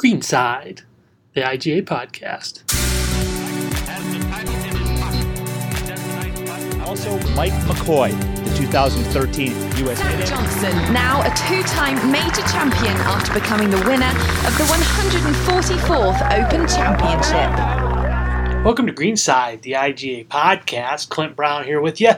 Greenside, the IGA podcast. Also, Mike McCoy, the 2013 USGA. Dan Johnson, now a two-time major champion after becoming the winner of the 144th Open Championship. Welcome to Greenside, the IGA podcast. Clint Brown here with you.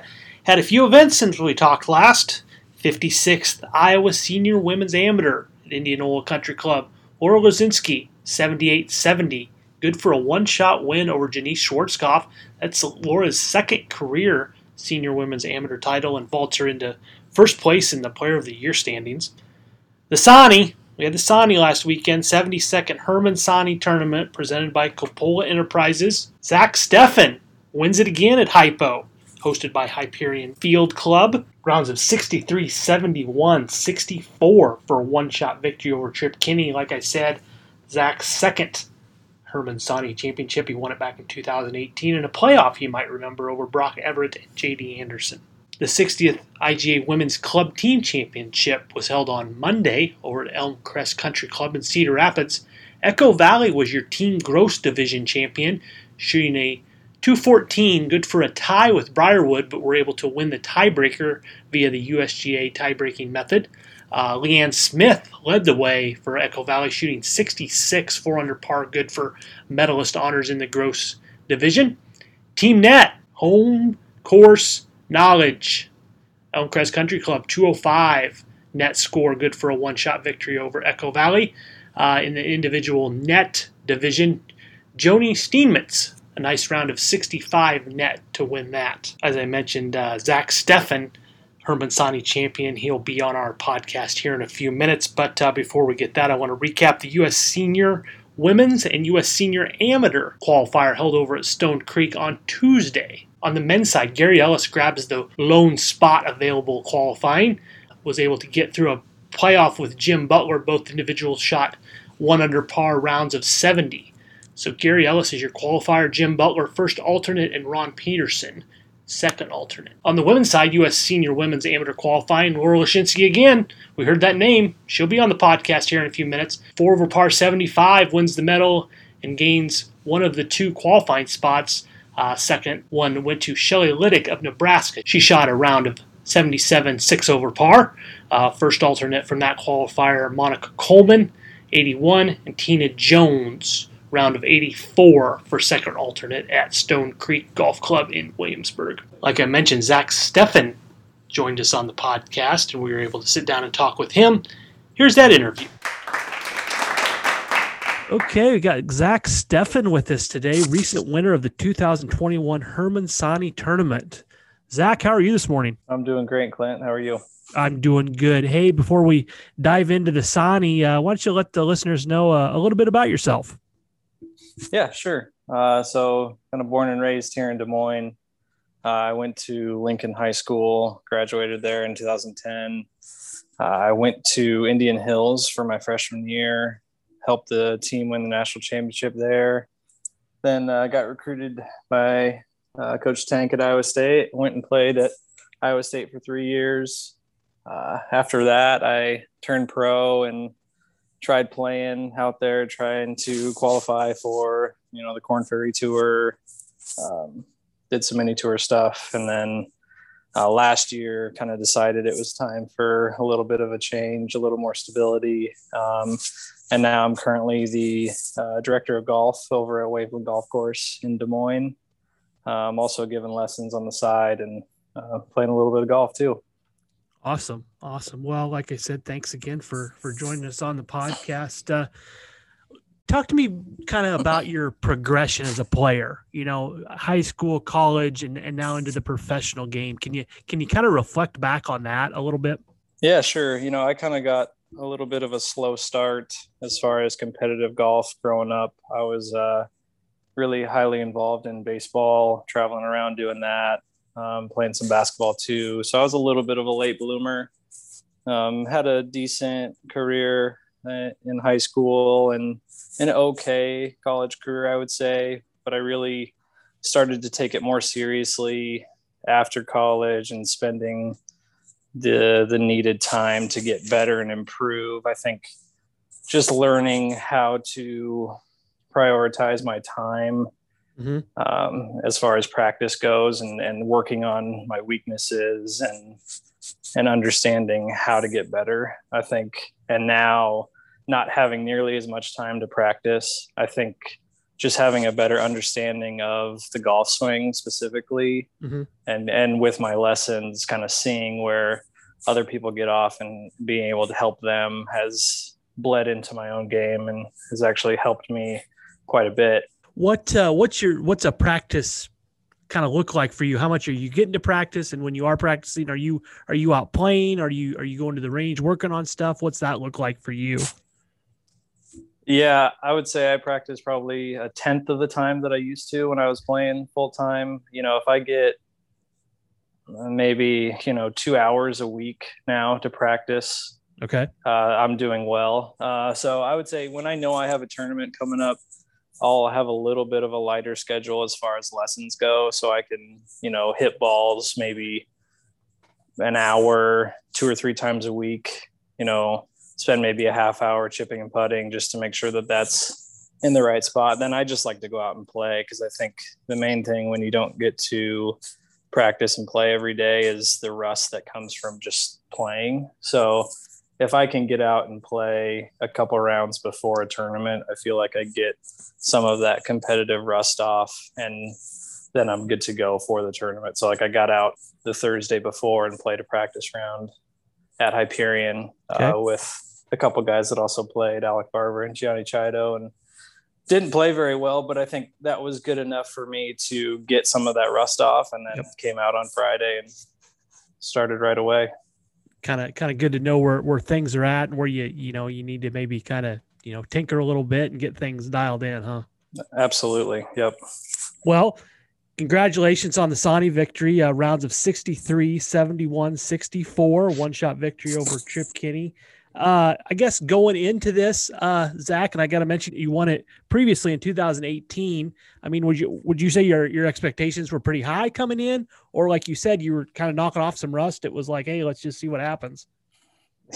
Had a few events since we talked last. 56th Iowa Senior Women's Amateur at Indianola Country Club. Laura Lisinski, 78-70. Good for a one-shot win over Janice Schwarzkopf. That's Laura's second career Senior Women's Amateur title and vaults her into first place in the Player of the Year standings. The Sani, we had the Sani last weekend, 72nd Herman Sani tournament presented by Coppola Enterprises. Zach Steffen wins it again at Hypo, hosted by Hyperion Field Club. Rounds of 63, 71, 64 for a one-shot victory over Trip Kinney. Like I said, Zach's second Herman Sani championship. He won it back in 2018 in a playoff, you might remember, over Brock Everett and J.D. Anderson. The 60th IGA Women's Club Team Championship was held on Monday over at Elmcrest Country Club in Cedar Rapids. Echo Valley was your team gross division champion, shooting a 214, good for a tie with Briarwood, but were able to win the tiebreaker via the USGA tiebreaking method. Leanne Smith led the way for Echo Valley, shooting 66, 4 under par, good for medalist honors in the gross division. Team Net, home course knowledge. Elmcrest Country Club, 205 net score, good for a one-shot victory over Echo Valley. In the individual net division, Joni Steenmitz, a nice round of 65 net to win that. As I mentioned, Zach Steffen, Herman Sani champion, he'll be on our podcast here in a few minutes. But before we get that, I want to recap the U.S. Senior Women's and U.S. Senior Amateur qualifier held over at Stone Creek on Tuesday. On the men's side, Gary Ellis grabs the lone spot available qualifying, was able to get through a playoff with Jim Butler. Both individuals shot 1 under par rounds of 70. So Gary Ellis is your qualifier, Jim Butler first alternate, and Ron Peterson second alternate. On the women's side, U.S. Senior Women's Amateur qualifying, Laura Lisinski again. We heard that name. She'll be on the podcast here in a few minutes. 4 over par 75, wins the medal and gains one of the two qualifying spots. Second one went to Shelly Liddick of Nebraska. She shot a round of 77, 6 over par. First alternate from that qualifier, Monica Coleman, 81, and Tina Jones, round of 84 for second alternate at Stone Creek Golf Club in Williamsburg. Like I mentioned, Zach Steffen joined us on the podcast, and we were able to sit down and talk with him. Here's that interview. Okay, we got Zach Steffen with us today, recent winner of the 2021 Herman Sani Tournament. Zach, how are you this morning? I'm doing great, Clint. How are you? I'm doing good. Hey, before we dive into the Sani, why don't you let the listeners know a little bit about yourself? Yeah, sure. So kind of born and raised here in Des Moines. I went to Lincoln High School, graduated there in 2010. I went to Indian Hills for my freshman year, helped the team win the national championship there. Then I got recruited by Coach Tank at Iowa State, went and played at Iowa State for 3 years. After that, I turned pro and tried playing out there, trying to qualify for, you know, the Corn Ferry Tour, did some mini tour stuff. And then last year kind of decided it was time for a little bit of a change, a little more stability. And now I'm currently the director of golf over at Waveland Golf Course in Des Moines. I'm also giving lessons on the side and playing a little bit of golf too. Awesome. Awesome. Well, like I said, thanks again for joining us on the podcast. Talk to me kind of about your progression as a player, you know, high school, college, and now into the professional game. Can you kind of reflect back on that a little bit? Yeah, sure. You know, I kind of got a little bit of a slow start as far as competitive golf growing up. I was really highly involved in baseball, traveling around doing that. Playing some basketball too. So I was a little bit of a late bloomer. Had a decent career in high school and an okay college career, I would say. But I really started to take it more seriously after college and spending the needed time to get better and improve. I think just learning how to prioritize my time as far as practice goes, and working on my weaknesses and understanding how to get better, I think. And now not having nearly as much time to practice, I think just having a better understanding of the golf swing specifically, and with my lessons, kind of seeing where other people get off and being able to help them has bled into my own game and has actually helped me quite a bit. What's a practice kind of look like for you? How much are you getting to practice? And when you are practicing, are you out playing? Are you going to the range working on stuff? What's that look like for you? Yeah, I would say I practice probably a tenth of the time that I used to when I was playing full time. You know, if I get maybe, 2 hours a week now to practice, okay, I'm doing well. So I would say when I know I have a tournament coming up, I'll have a little bit of a lighter schedule as far as lessons go, so I can, hit balls maybe an hour, 2 or 3 times a week, spend maybe a half hour chipping and putting just to make sure that that's in the right spot. Then I just like to go out and play, because I think the main thing when you don't get to practice and play every day is the rust that comes from just playing. So if I can get out and play a couple rounds before a tournament, I feel like I get some of that competitive rust off, and then I'm good to go for the tournament. So like I got out the Thursday before and played a practice round at Hyperion with a couple guys that also played, Alec Barber and Gianni Chido, and didn't play very well, but I think that was good enough for me to get some of that rust off, and then came out on Friday and started right away. Kind of good to know where things are at and where you need to maybe tinker a little bit and get things dialed in, huh? Absolutely. Yep. Well, congratulations on the Sani victory, rounds of 63, 71, 64, one-shot victory over Trip Kinney. I guess going into this, Zach, and I got to mention you won it previously in 2018. I mean, would you say your expectations were pretty high coming in, or like you said, you were kind of knocking off some rust? It was like, hey, let's just see what happens.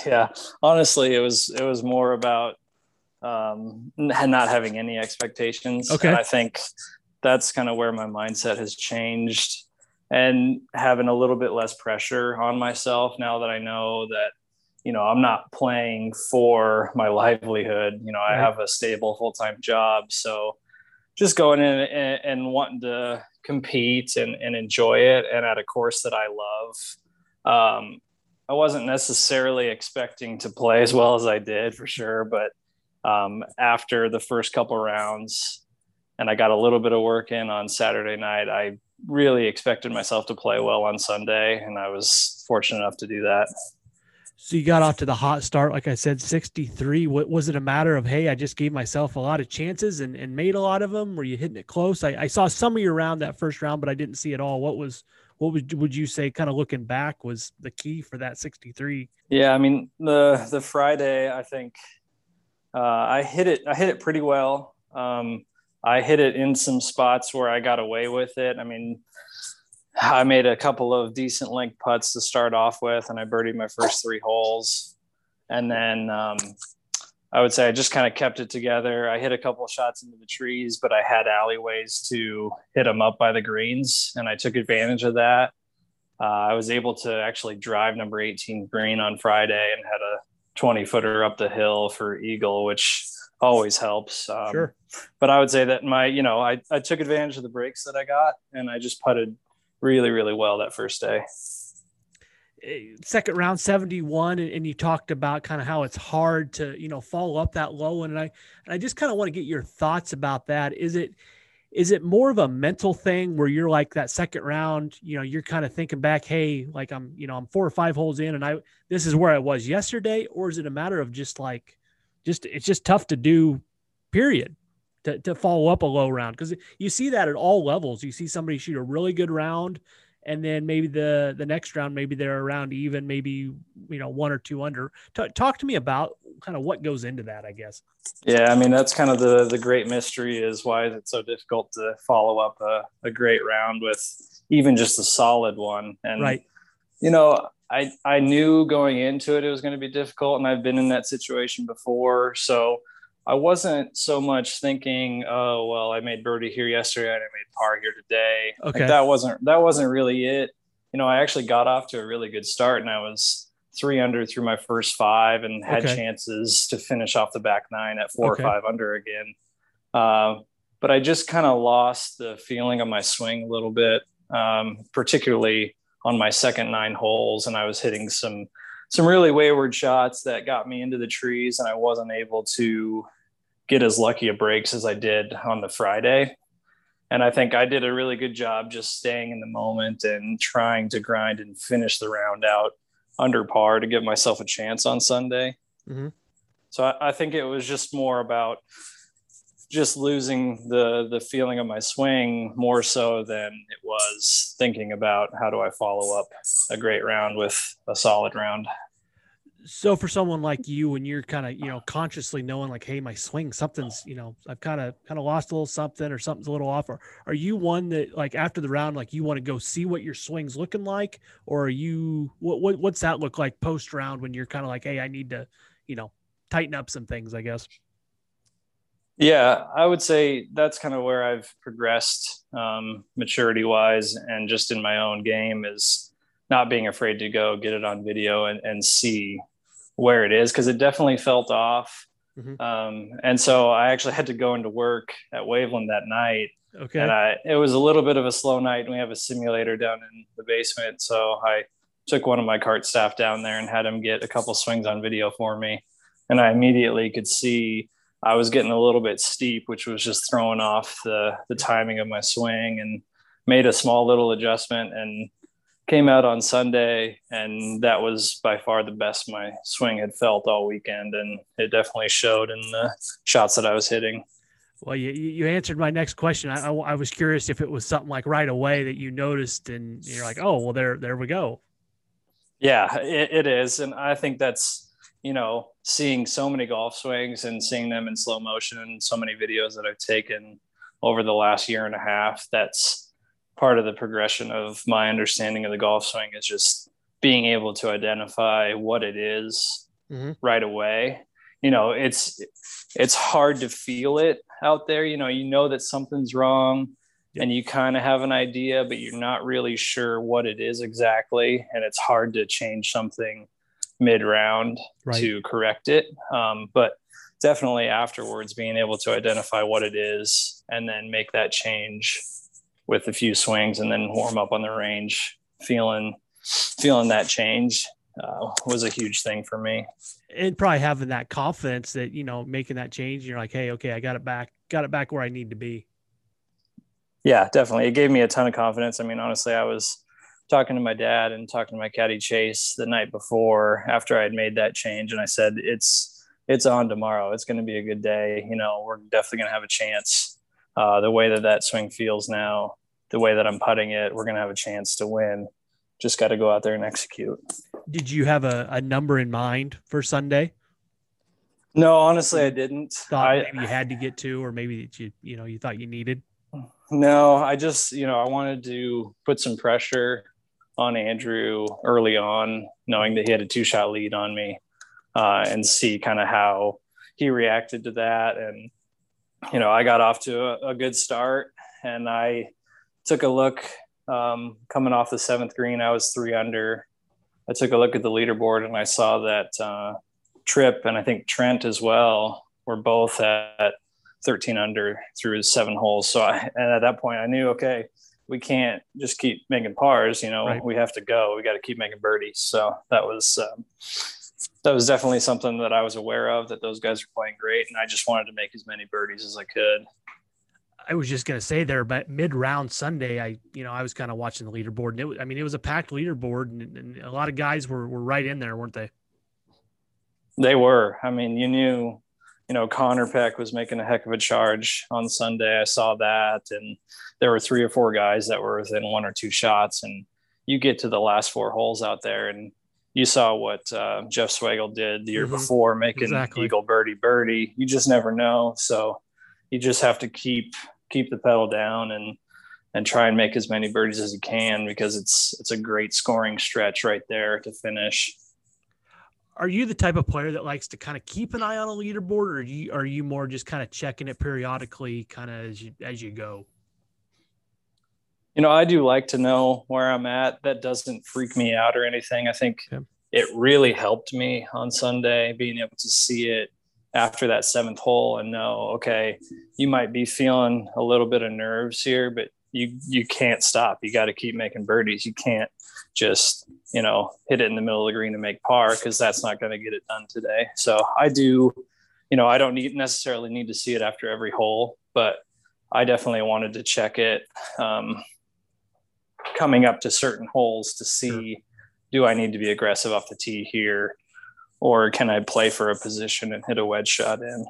Yeah, honestly, it was more about not having any expectations. Okay, and I think that's kind of where my mindset has changed, and having a little bit less pressure on myself now that I know that, I'm not playing for my livelihood. I have a stable full-time job. So just going in and wanting to compete and enjoy it, and at a course that I love. I wasn't necessarily expecting to play as well as I did, for sure. But after the first couple rounds, and I got a little bit of work in on Saturday night, I really expected myself to play well on Sunday, and I was fortunate enough to do that. So you got off to the hot start, like I said, 63. Was it a matter of, hey, I just gave myself a lot of chances and made a lot of them? Were you hitting it close? I saw some of your round that first round, but I didn't see it all. What would you say, kind of looking back, was the key for that 63? Yeah, I mean, the Friday, I think I hit it pretty well. I hit it in some spots where I got away with it. I mean, I made a couple of decent length putts to start off with, and I birdied my first 3 holes. And then I would say I just kind of kept it together. I hit a couple of shots into the trees, but I had alleyways to hit them up by the greens, and I took advantage of that. I was able to actually drive number 18 green on Friday and had a 20-footer up the hill for eagle, which always helps. Sure. But I would say that I took advantage of the breaks that I got, and I just putted really, really well that first day. Second round, 71, and you talked about kind of how it's hard to, follow up that low one. And I just kind of want to get your thoughts about that. Is it more of a mental thing where you're like that second round, you're kind of thinking back, hey, like I'm 4 or 5 holes in, and this is where I was yesterday? Or is it a matter of it's just tough to do, period? To follow up a low round, because you see that at all levels. You see somebody shoot a really good round, and then maybe the next round, maybe they're around even, maybe 1 or 2 under. Talk to me about kind of what goes into that, I guess. Yeah, I mean, that's kind of the great mystery, is why is it so difficult to follow up a great round with even just a solid one. And right. I knew going into it, it was going to be difficult, and I've been in that situation before. So I wasn't so much thinking, oh, well, I made birdie here yesterday and I made par here today. Okay. Like, that wasn't really it. You know, I actually got off to a really good start, and I was 3 under through my first 5 and had chances to finish off the back 9 at 4 or 5 under again. But I just kind of lost the feeling of my swing a little bit, particularly on my second 9 holes. And I was hitting some really wayward shots that got me into the trees, and I wasn't able to get as lucky of breaks as I did on the Friday. And I think I did a really good job just staying in the moment and trying to grind and finish the round out under par to give myself a chance on Sunday. Mm-hmm. So I think it was just more about just losing the feeling of my swing more so than it was thinking about how do I follow up a great round with a solid round. So for someone like you, when you're kind of, you know, consciously knowing like, hey, my swing, something's, you know, I've kind of lost a little something, or something's a little off, or are you one that like after the round, like you want to go see what your swing's looking like, or are you, what's that look like post round when you're kind of like, hey, I need to, you know, tighten up some things, I guess? Yeah, I would say that's kind of where I've progressed maturity wise and just in my own game, is not being afraid to go get it on video and see where it is, because it definitely felt off. Mm-hmm. And so I actually had to go into work at Waveland that night. Okay. And it was a little bit of a slow night, and we have a simulator down in the basement. So I took one of my cart staff down there and had him get a couple swings on video for me. And I immediately could see I was getting a little bit steep, which was just throwing off the timing of my swing, and made a small little adjustment and came out on Sunday. And that was by far the best my swing had felt all weekend. And it definitely showed in the shots that I was hitting. Well, you answered my next question. I was curious if it was something like right away that you noticed and you're like, oh, well, there we go. Yeah, it is. And I think that's, you know, seeing so many golf swings and seeing them in slow motion and so many videos that I've taken over the last year and a half, that's part of the progression of my understanding of the golf swing, is just being able to identify what it is right away. You know, it's hard to feel it out there. You know that something's wrong, and you kind of have an idea, but you're not really sure what it is exactly. And it's hard to change something mid round to correct it. But definitely afterwards, being able to identify what it is and then make that change with a few swings and then warm up on the range, feeling that change was a huge thing for me. And probably having that confidence that, you know, making that change, you're like, hey, okay, I got it back where I need to be. Yeah, definitely. It gave me a ton of confidence. I mean, honestly, I was talking to my dad and talking to my caddy Chase the night before, after I had made that change. And I said, it's on tomorrow. It's going to be a good day. You know, we're definitely going to have a chance. The way that swing feels now, the way that I'm putting it, we're going to have a chance to win. Just got to go out there and execute. Did you have a number in mind for Sunday? No, honestly, I didn't. Maybe you had to get to, or maybe that you thought you needed. No, I just, I wanted to put some pressure on Andrew early on, knowing that he had a 2-shot lead on me, and see kind of how he reacted to that. And, you know, I got off to a good start, and I took a look coming off the 7th green. I was 3 under. I took a look at the leaderboard, and I saw that Trip and I think Trent as well were both at 13 under through 7 holes. So and at that point I knew, okay, we can't just keep making pars, we have to go. We got to keep making birdies. So that was definitely something that I was aware of, that those guys are playing great. And I just wanted to make as many birdies as I could. I was just going to say there, but mid round Sunday, I was kind of watching the leaderboard, and it was a packed leaderboard, and a lot of guys were right in there, weren't they? They were. I mean, you knew, Connor Peck was making a heck of a charge on Sunday. I saw that. And there were 3 or 4 guys that were within 1 or 2 shots, and you get to the last 4 holes out there, and you saw what Jeff Swagel did the year before, making eagle, birdie. You just never know. So you just have to keep the pedal down and and try and make as many birdies as you can, because it's a great scoring stretch right there to finish. Are you the type of player that likes to kind of keep an eye on a leaderboard, or are you more just kind of checking it periodically kind of as you go? You know, I do like to know where I'm at. That doesn't freak me out or anything. I think it really helped me on Sunday being able to see it after that seventh hole and know, okay, you might be feeling a little bit of nerves here, but you can't stop. You got to keep making birdies. You can't just, you know, hit it in the middle of the green and make par, because that's not going to get it done today. So I do, you know, I don't necessarily need to see it after every hole, but I definitely wanted to check it coming up to certain holes to see, do I need to be aggressive off the tee here, or can I play for a position and hit a wedge shot in?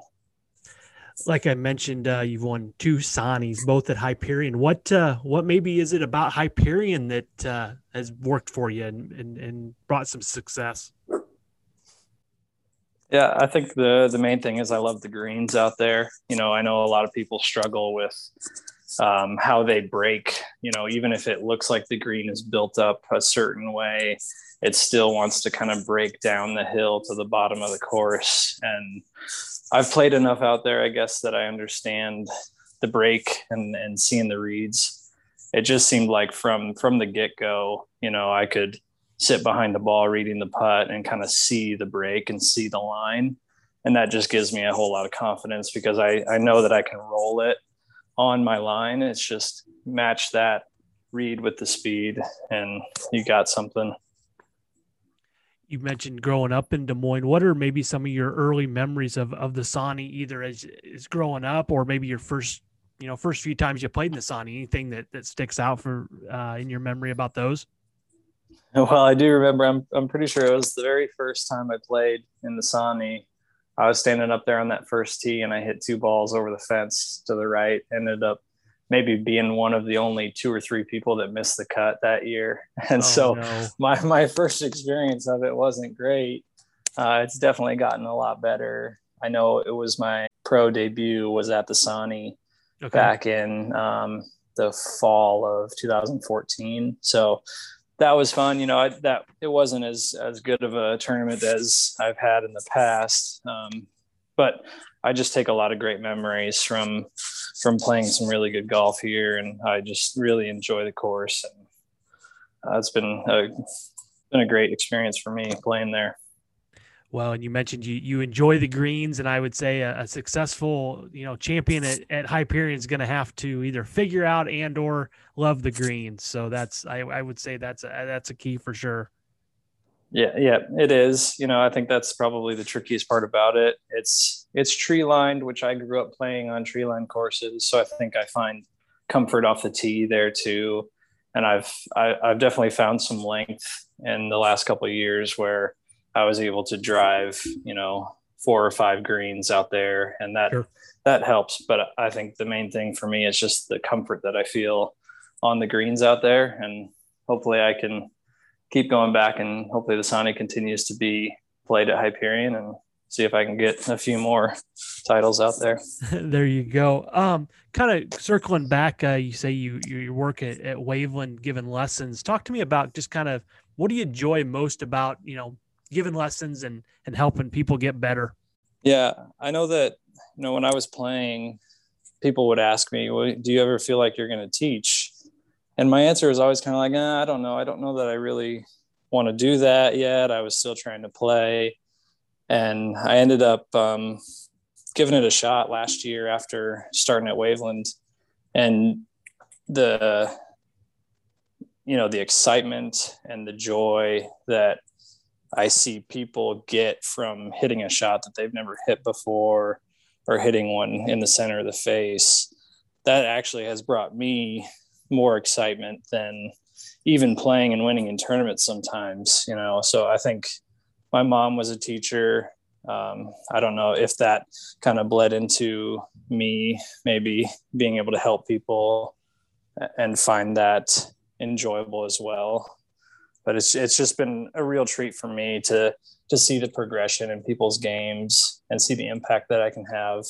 Like I mentioned, you've won two Sanis, both at Hyperion. What maybe is it about Hyperion that has worked for you and brought some success? Yeah, I think the main thing is I love the greens out there. You know, I know a lot of people struggle with how they break. You know, even if it looks like the green is built up a certain way, it still wants to kind of break down the hill to the bottom of the course. And I've played enough out there, I guess, that I understand the break and seeing the reads. It just seemed like from the get-go, you know, I could sit behind the ball reading the putt and kind of see the break and see the line. And that just gives me a whole lot of confidence, because I know that I can roll it on my line. It's just match that read with the speed and you got something. You mentioned growing up in Des Moines. What are maybe some of your early memories of the Sani, either as growing up or maybe your first few times you played in the Sani? Anything that sticks out for in your memory about those? Well, I do remember, I'm pretty sure it was the very first time I played in the Sani. I was standing up there on that first tee and I hit two balls over the fence to the right. Ended up maybe being one of the only two or three people that missed the cut that year. And my first experience of it wasn't great. It's definitely gotten a lot better. I know it was my pro debut was at the Sani back in the fall of 2014. So that was fun. You know, it wasn't as good of a tournament as I've had in the past. But I just take a lot of great memories from playing some really good golf here. And I just really enjoy the course. And it's been a great experience for me playing there. Well, and you mentioned you enjoy the greens, and I would say a successful, you know, champion at Hyperion is going to have to either figure out and or love the greens. So I would say that's a key for sure. Yeah, it is. You know, I think that's probably the trickiest part about it. It's tree lined, which I grew up playing on tree lined courses. So I think I find comfort off the tee there too. And I've definitely found some length in the last couple of years where I was able to drive, you know, 4 or 5 greens out there, and that helps. But I think the main thing for me is just the comfort that I feel on the greens out there. And hopefully I can keep going back, and hopefully the Sani continues to be played at Hyperion, and see if I can get a few more titles out there. There you go. Kind of circling back, you say you work at Waveland giving lessons. Talk to me about just kind of what do you enjoy most about, you know, giving lessons and helping people get better? Yeah, I know that, you know, when I was playing, people would ask me, well, do you ever feel like you're going to teach? And my answer is always kind of like, I don't know that I really want to do that yet. I was still trying to play. And I ended up giving it a shot last year after starting at Waveland. And the excitement and the joy that I see people get from hitting a shot that they've never hit before, or hitting one in the center of the face, that actually has brought me more excitement than even playing and winning in tournaments sometimes, you know? So I think my mom was a teacher. I don't know if that kind of bled into me, maybe being able to help people and find that enjoyable as well. But it's just been a real treat for me to see the progression in people's games and see the impact that I can have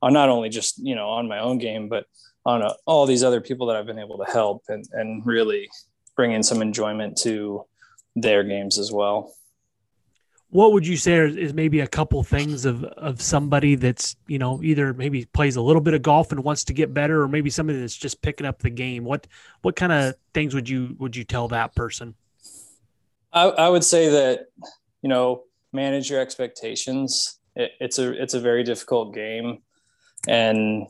on not only just, you know, on my own game, but on all these other people that I've been able to help and really bring in some enjoyment to their games as well. What would you say is maybe a couple things of somebody that's, you know, either maybe plays a little bit of golf and wants to get better, or maybe somebody that's just picking up the game? What kind of things would you tell that person? I would say that, you know, manage your expectations. It's a very difficult game, and,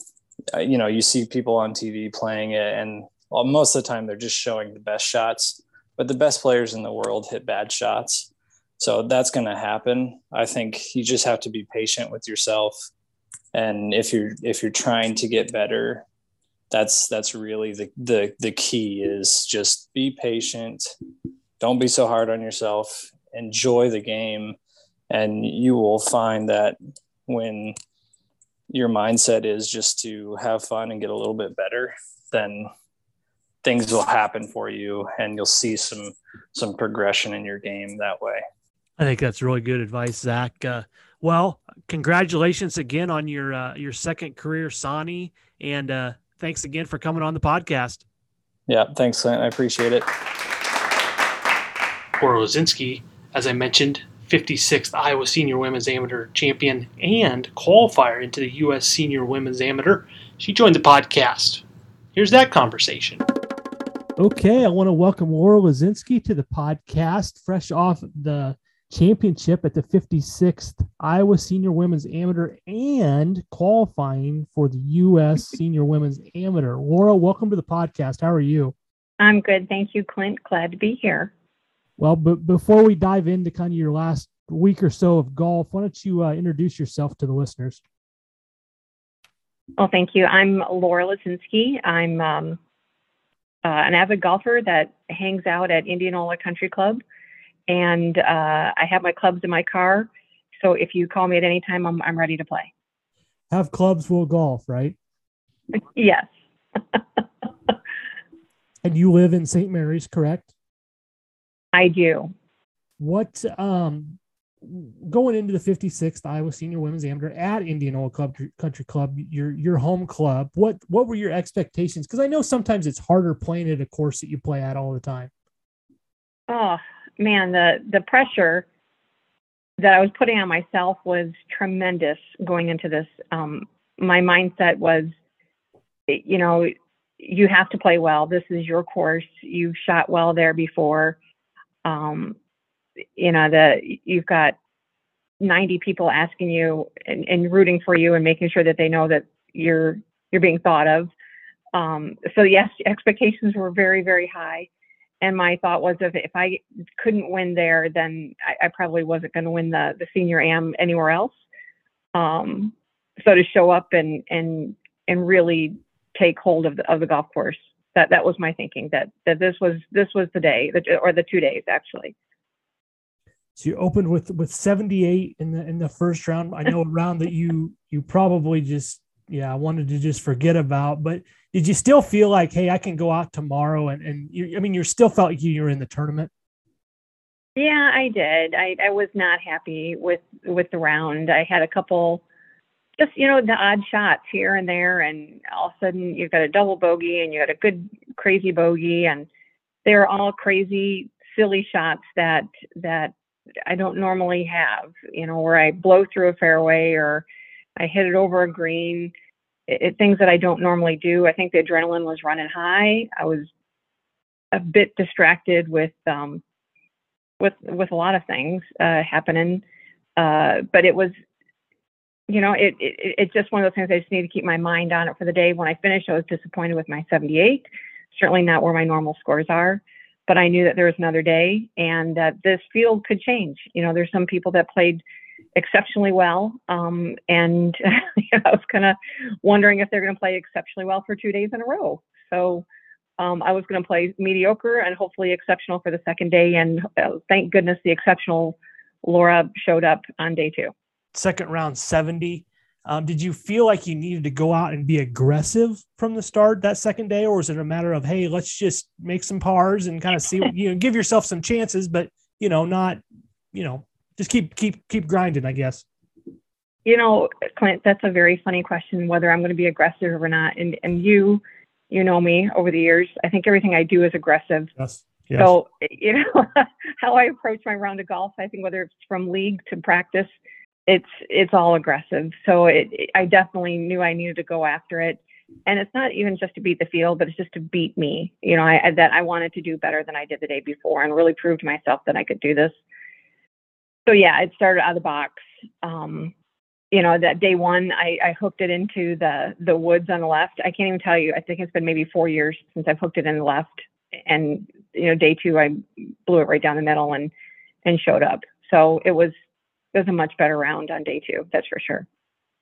you know, you see people on TV playing it, and most of the time they're just showing the best shots, but the best players in the world hit bad shots. So that's going to happen. I think you just have to be patient with yourself. And if you're trying to get better, that's really the key, is just be patient. Don't be so hard on yourself. Enjoy the game. And you will find that when your mindset is just to have fun and get a little bit better, then things will happen for you, and you'll see some progression in your game that way. I think that's really good advice, Zach. Well, congratulations again on your second career, Sani, and thanks again for coming on the podcast. Yeah, thanks, Clint. I appreciate it. Laura Lisinski, as I mentioned, 56th Iowa Senior Women's Amateur champion and qualifier into the U.S. Senior Women's Amateur. She joined the podcast. Here's that conversation. Okay, I want to welcome Laura Lisinski to the podcast, fresh off the championship at the 56th Iowa Senior Women's Amateur and qualifying for the U.S. Senior Women's Amateur. Laura, welcome to the podcast. How are you? I'm good. Thank you, Clint. Glad to be here. Well, but before we dive into kind of your last week or so of golf, why don't you introduce yourself to the listeners? Well, thank you. I'm Laura Lisinski. I'm an avid golfer that hangs out at Indianola Country Club. And I have my clubs in my car, so if you call me at any time, I'm ready to play. Have clubs, will golf, right? Yes. And you live in St. Mary's, correct? I do. What going into the 56th Iowa Senior Women's Amateur at Indianola Country Club, your home club? What were your expectations? Because I know sometimes it's harder playing at a course that you play at all the time. Oh. Man, the pressure that I was putting on myself was tremendous going into this. My mindset was, you know, you have to play well. This is your course. You've shot well there before. You know, you've got 90 people asking you and rooting for you and making sure that they know that you're being thought of. So yes, expectations were very, very high. And my thought was, if I couldn't win there, then I probably wasn't going to win the senior am anywhere else. So to show up and really take hold of the golf course, that was my thinking. That this was the day, or the 2 days actually. So you opened with 78 in the first round. I know a round that you probably just. Yeah, I wanted to just forget about, but did you still feel like, hey, I can go out tomorrow? And you, I mean, you still felt like you were in the tournament. Yeah, I did. I was not happy with the round. I had a couple, just, you know, the odd shots here and there. And all of a sudden you've got a double bogey and you had a good crazy bogey, and they're all crazy, silly shots that I don't normally have, you know, where I blow through a fairway or I hit it over a green, things that I don't normally do. I think the adrenaline was running high. I was a bit distracted with a lot of things happening. But it was, you know, it's just one of those things I just need to keep my mind on it for the day. When I finished, I was disappointed with my 78, certainly not where my normal scores are. But I knew that there was another day and that this field could change. You know, there's some people that played exceptionally well, and you know, I was kind of wondering if they're going to play exceptionally well for 2 days in a row. So I was going to play mediocre and hopefully exceptional for the second day, and thank goodness the exceptional Laura showed up on day two. Second round, 70. Did you feel like you needed to go out and be aggressive from the start that second day, or was it a matter of, hey, let's just make some pars and kind of see what, you know, give yourself some chances, but, you know, not, you know, just keep grinding, I guess. You know, Clint, that's a very funny question, whether I'm going to be aggressive or not. And you know me over the years. I think everything I do is aggressive. Yes. Yes. So, you know, how I approach my round of golf, I think whether it's from league to practice, it's all aggressive. So I definitely knew I needed to go after it. And it's not even just to beat the field, but it's just to beat me. You know, I wanted to do better than I did the day before and really proved to myself that I could do this. So, yeah, it started out of the box. You know, that day one, I hooked it into the woods on the left. I can't even tell you. I think it's been maybe 4 years since I've hooked it in the left. And, you know, day two, I blew it right down the middle and showed up. So it was a much better round on day two. That's for sure.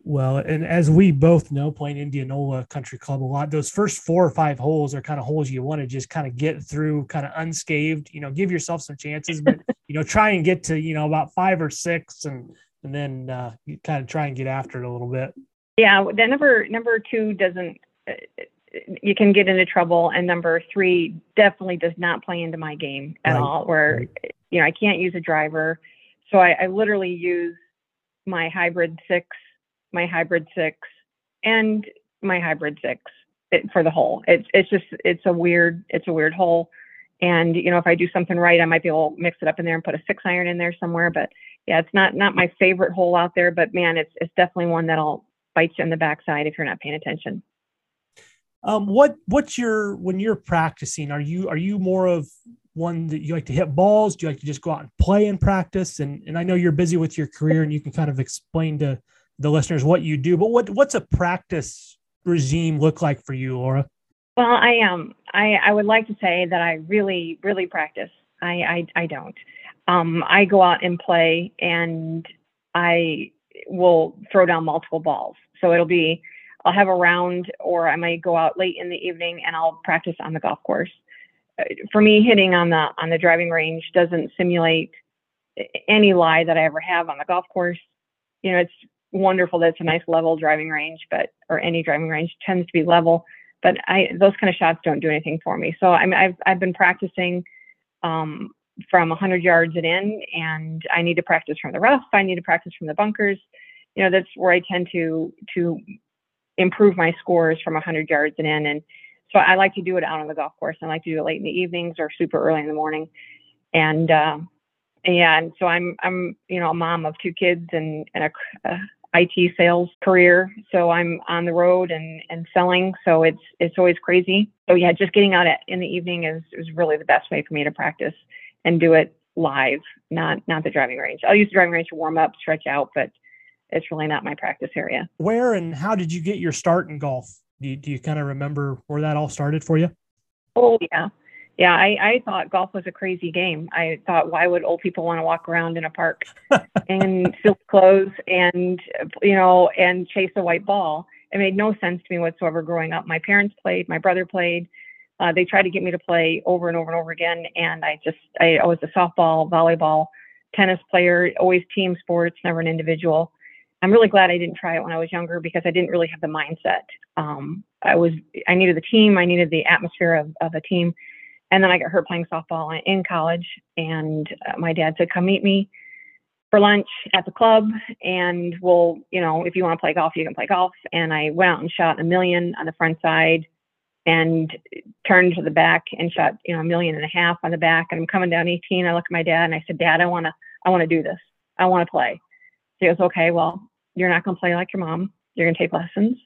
Well, and as we both know, playing Indianola Country Club a lot, those first 4 or 5 holes are kind of holes you want to just kind of get through kind of unscathed, you know, give yourself some chances, but, you know, try and get to, you know, about 5 or 6 and then you kind of try and get after it a little bit. Yeah. That number 2 doesn't, you can get into trouble. And number 3 definitely does not play into my game at all, where, you know, I can't use a driver. So I literally use my hybrid six for the hole. It's a weird hole. And, you know, if I do something right, I might be able to mix it up in there and put a 6-iron in there somewhere. But yeah, it's not my favorite hole out there, but man, it's definitely one that'll bite you in the backside if you're not paying attention. When you're practicing, are you more of one that you like to hit balls? Do you like to just go out and play and practice? And I know you're busy with your career and you can kind of explain to the listeners what you do, but what's a practice regime look like for you, Laura? Well, I would like to say that I really, really practice. I don't. I go out and play and I will throw down multiple balls. So I'll have a round, or I might go out late in the evening and I'll practice on the golf course. For me, hitting on the driving range doesn't simulate any lie that I ever have on the golf course. You know, it's wonderful that it's a nice level driving range, or any driving range tends to be level, but those kind of shots don't do anything for me. So I mean, I've been practicing from 100 yards and in, and I need to practice from the rough. I need to practice from the bunkers. You know, that's where I tend to improve my scores, from 100 yards and in. And so I like to do it out on the golf course. I like to do it late in the evenings or super early in the morning. And and so I'm you know, a mom of 2 kids and a IT sales career. So I'm on the road and selling. So it's always crazy. So yeah, just getting out in the evening is really the best way for me to practice and do it live, not the driving range. I'll use the driving range to warm up, stretch out, but it's really not my practice area. Where and how did you get your start in golf? Do you kind of remember where that all started for you? Oh, yeah. Yeah, I thought golf was a crazy game. I thought, why would old people want to walk around in a park in silk clothes and, you know, and chase a white ball? It made no sense to me whatsoever growing up. My parents played, my brother played. They tried to get me to play over and over and over again. And I was a softball, volleyball, tennis player, always team sports, never an individual. I'm really glad I didn't try it when I was younger because I didn't really have the mindset. I needed the team. I needed the atmosphere of a team. And then I got hurt playing softball in college. And my dad said, come meet me for lunch at the club. And we'll, you know, if you want to play golf, you can play golf. And I went out and shot a million on the front side and turned to the back and shot, you know, 1.5 million on the back. And I'm coming down 18. I look at my dad and I said, Dad, I want to do this. I want to play. So he goes, okay, well, you're not going to play like your mom. You're going to take lessons.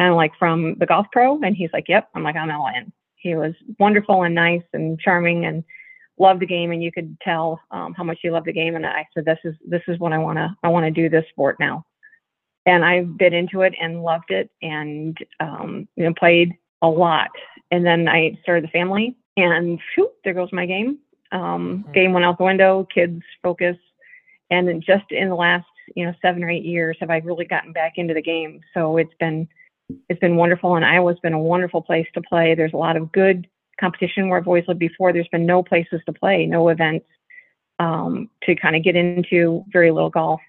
And I'm like, from the golf pro? And he's like, yep. I'm like, I'm all in. He was wonderful and nice and charming and loved the game. And you could tell how much he loved the game. And I said, this is what I want to do this sport now. And I bit into it and loved it and, you know, played a lot. And then I started the family and whew, there goes my game. Game went out the window, kids focus. And then just in the last, you know, 7 or 8 years have I really gotten back into the game. So it's been wonderful. And Iowa's been a wonderful place to play. There's a lot of good competition where I've always lived before. There's been no places to play, no events to kind of get into, very little golf.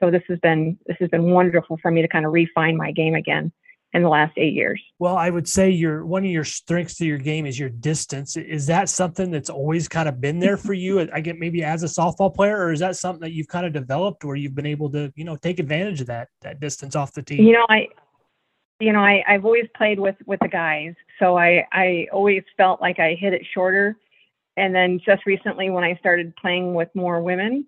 So this has been wonderful for me to kind of refine my game again in the last 8 years. Well, I would say one of your strengths to your game is your distance. Is that something that's always kind of been there for you? I get maybe as a softball player, or is that something that you've kind of developed where you've been able to, you know, take advantage of that distance off the tee? I've always played with the guys. So I always felt like I hit it shorter. And then just recently when I started playing with more women,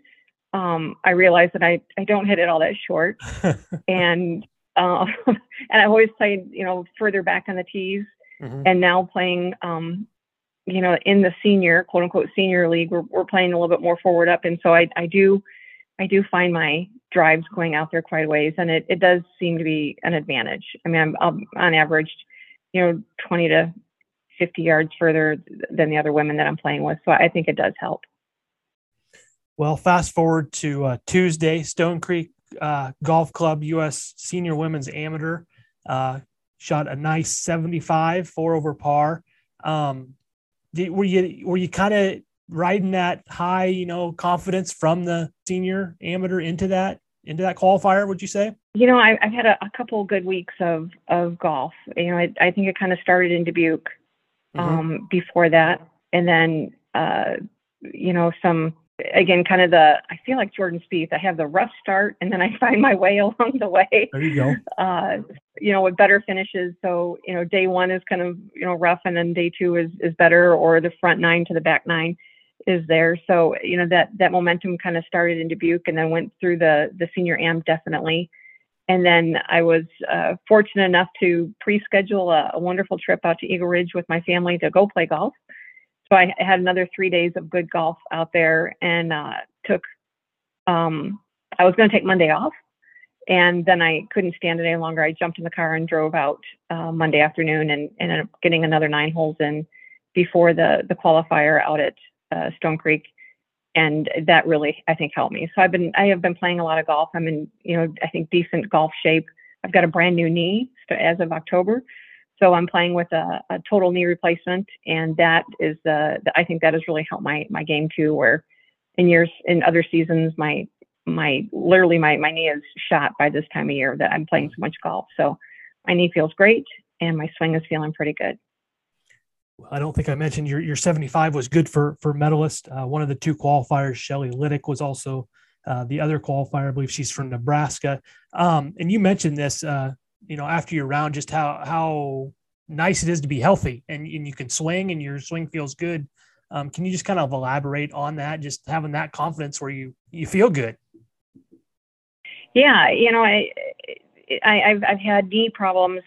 I realized that I don't hit it all that short. And I've always played, you know, further back on the tees, mm-hmm. and now playing, you know, in the senior, quote unquote, senior league, we're playing a little bit more forward up. And so I do find my drives going out there quite a ways, and it does seem to be an advantage. I mean, I'm on average, you know, 20 to 50 yards further than the other women that I'm playing with. So I think it does help. Well, fast forward to Tuesday, Stone Creek Golf Club U.S. Senior Women's Amateur, shot a nice 75, 4 over par. Were you kind of riding that high, you know, confidence from the senior amateur into that qualifier, would you say? You know, I've had a couple good weeks of golf. You know, I think it kind of started in Dubuque, mm-hmm. before that. And then, you know, I feel like Jordan Spieth. I have the rough start, and then I find my way along the way. There you go. You know, with better finishes. So, you know, day one is kind of, you know, rough, and then day two is better, or the front nine to the back nine is there. So, you know, that momentum kind of started in Dubuque, and then went through the senior am definitely. And then I was fortunate enough to pre-schedule a wonderful trip out to Eagle Ridge with my family to go play golf. So I had another 3 days of good golf out there, and I was going to take Monday off, and then I couldn't stand it any longer. I jumped in the car and drove out Monday afternoon, and ended up getting another 9 holes in before the qualifier out at Stone Creek. And that really, I think, helped me. So I have been playing a lot of golf. I'm in, you know, I think decent golf shape. I've got a brand new knee as of October. So I'm playing with a total knee replacement, and that is I think that has really helped my game too, where in other seasons, my knee is shot by this time of year that I'm playing so much golf. So my knee feels great, and my swing is feeling pretty good. I don't think I mentioned your 75 was good for medalist. One of the 2 qualifiers, Shelly Liddick, was also the other qualifier. I believe she's from Nebraska. And you mentioned this, you know, after your round, just how nice it is to be healthy and you can swing and your swing feels good. Can you just kind of elaborate on that? Just having that confidence where you feel good. Yeah. You know, I've had knee problems,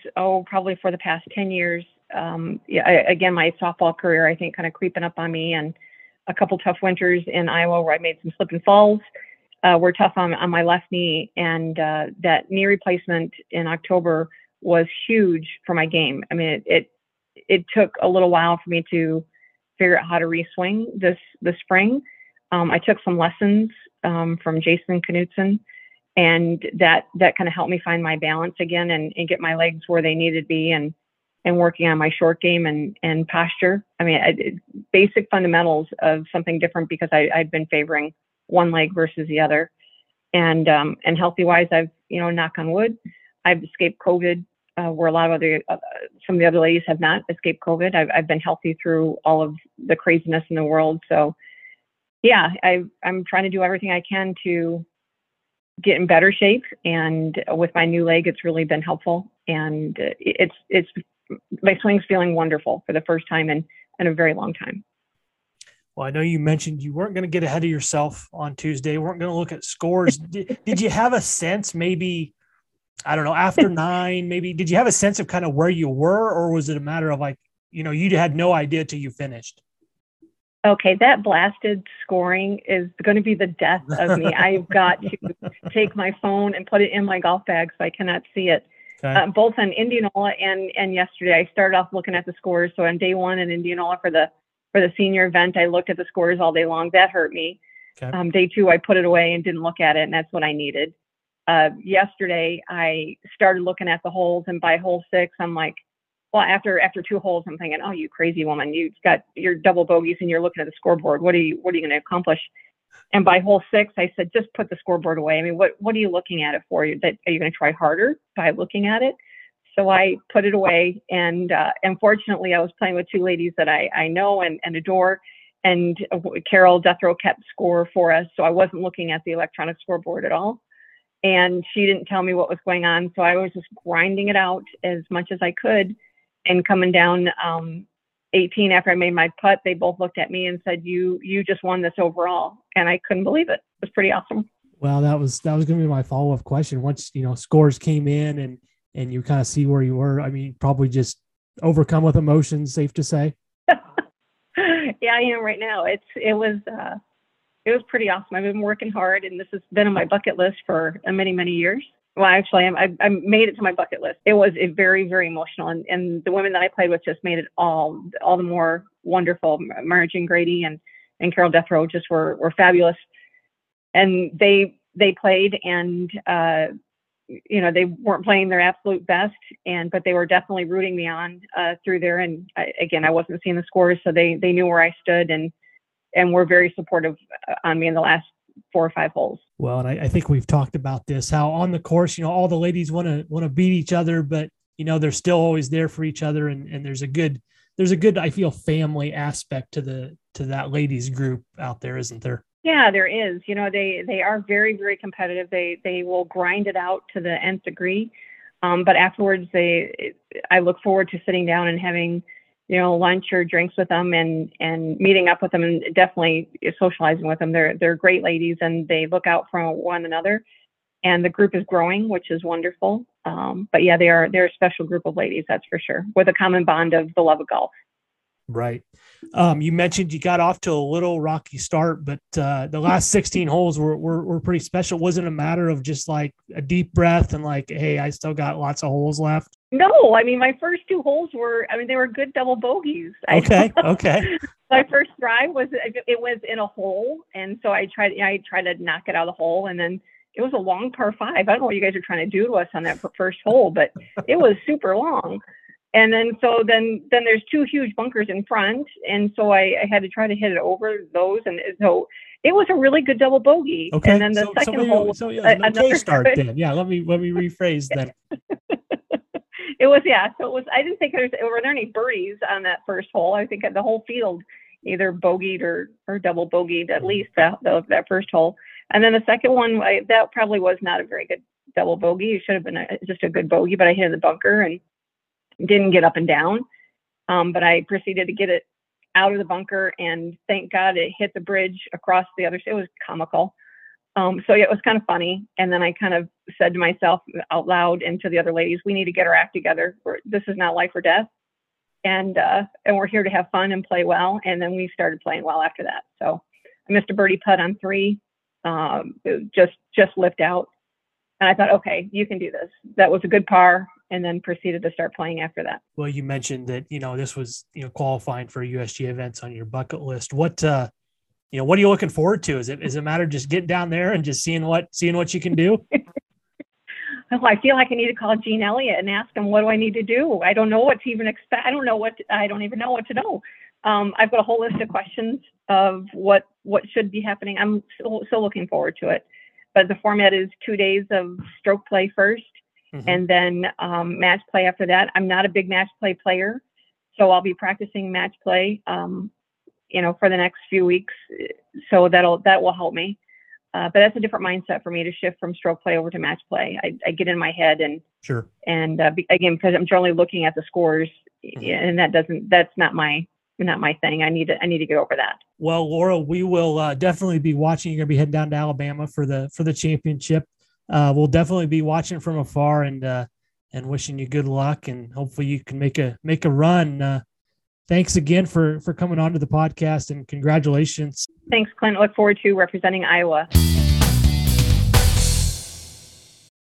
probably for the past 10 years. Again, my softball career, I think, kind of creeping up on me, and a couple tough winters in Iowa where I made some slip and falls were tough on my left knee. And that knee replacement in October was huge for my game. I mean, it took a little while for me to figure out how to re-swing this spring. I took some lessons from Jason Knutson, and that kind of helped me find my balance again and get my legs where they needed to be, and working on my short game and posture. I mean, basic fundamentals of something different, because I'd been favoring one leg versus the other. And healthy wise, I've, you know, knock on wood, I've escaped COVID, where a lot of some of the other ladies have not escaped COVID. I've been healthy through all of the craziness in the world. So yeah, I'm trying to do everything I can to get in better shape. And with my new leg, it's really been helpful. And it's my swing's feeling wonderful for the first time in a very long time. Well, I know you mentioned you weren't going to get ahead of yourself on Tuesday. Weren't going to look at scores. Did you have a sense, maybe, I don't know, after 9, maybe, did you have a sense of kind of where you were, or was it a matter of, like, you know, you had no idea till you finished? Okay, that blasted scoring is going to be the death of me. I've got to take my phone and put it in my golf bag so I cannot see it. Okay. Both on Indianola and yesterday, I started off looking at the scores. So on day one in Indianola for the senior event, I looked at the scores all day long. That hurt me. Okay. Day two, I put it away and didn't look at it, and that's what I needed. Yesterday, I started looking at the holes, and by hole 6, I'm like, well, after 2 holes, I'm thinking, oh, you crazy woman, you've got your double bogeys and you're looking at the scoreboard. What are you going to accomplish? And by hole 6, I said, just put the scoreboard away. I mean, what are you looking at it for? Are you going to try harder by looking at it? So I put it away, and fortunately I was playing with two ladies that I know and adore, and Carol Dethro kept score for us, so I wasn't looking at the electronic scoreboard at all, and she didn't tell me what was going on, so I was just grinding it out as much as I could, and coming down 18 after I made my putt, they both looked at me and said, you just won this overall, and I couldn't believe it. It was pretty awesome. Well, that was going to be my follow-up question. Once, scores came in and you kind of see where you were, I mean, probably just overcome with emotions, safe to say. Yeah, I am right now. It was pretty awesome. I've been working hard, and this has been on my bucket list for many, many years. Well, actually, I made it to my bucket list. It was very, very emotional. And the women that I played with just made it all the more wonderful. Marjorie Grady and Carol Dethro just were fabulous. And they played, and, they weren't playing their absolute best, but they were definitely rooting me on through there. And again, I wasn't seeing the scores, so they knew where I stood and were very supportive on me in the last 4 or 5 holes. Well, and I think we've talked about this, how on the course, all the ladies want to beat each other, but they're still always there for each other. And there's a good, I feel, family aspect to that ladies group out there, isn't there? Yeah, there is. They are very, very competitive. They will grind it out to the nth degree. But afterwards, I look forward to sitting down and having, lunch or drinks with them and meeting up with them and definitely socializing with them. They're great ladies, and they look out for one another, and the group is growing, which is wonderful. But yeah, they're a special group of ladies, that's for sure, with a common bond of the love of golf. Right. You mentioned you got off to a little rocky start, but the last 16 holes were pretty special. Wasn't a matter of just like a deep breath and like, hey, I still got lots of holes left? No, I mean, my first 2 holes they were good double bogeys. Okay. My first drive was in a hole, and so I tried to knock it out of the hole, and then it was a long par 5. I don't know what you guys are trying to do to us on that first hole, but it was super long. And then, so then there's 2 huge bunkers in front. And so I had to try to hit it over those. And so it was a really good double bogey. Okay. And then the second hole. So yeah, okay start then. Yeah. Let me rephrase that. It was, yeah. So it was, I didn't think were there any birdies on that first hole. I think the whole field either bogeyed or double bogeyed, at least that first hole. And then the second one, that probably was not a very good double bogey. It should have been just a good bogey, but I hit in the bunker and didn't get up and down, but I proceeded to get it out of the bunker, and thank God it hit the bridge across the other side. It was comical. So yeah, it was kind of funny. And then I kind of said to myself out loud and to the other ladies, we need to get our act together. This is not life or death. And we're here to have fun and play well. And then we started playing well after that. So I missed a birdie putt on 3, just lift out. And I thought, okay, you can do this. That was a good par. And then proceeded to start playing after that. Well, you mentioned that, this was, qualifying for USGA events on your bucket list. What, what are you looking forward to? Is it a matter of just getting down there and just seeing what you can do? Well, I feel like I need to call Gene Elliott and ask him, what do I need to do? I don't know what to even expect. I don't even know what to know. I've got a whole list of questions of what should be happening. I'm so looking forward to it, but the format is 2 days of stroke play first. Mm-hmm. And then match play after that. I'm not a big match play player, so I'll be practicing match play, for the next few weeks. So that will help me. But that's a different mindset for me to shift from stroke play over to match play. I get in my head and sure. And again, because I'm generally looking at the scores, mm-hmm. and that's not my thing. I need to get over that. Well, Laura, we will definitely be watching. You're going to be heading down to Alabama for the championship. We'll definitely be watching from afar and wishing you good luck, and hopefully you can make a run. Thanks again for coming on to the podcast, and congratulations. Thanks, Clint. I look forward to representing Iowa.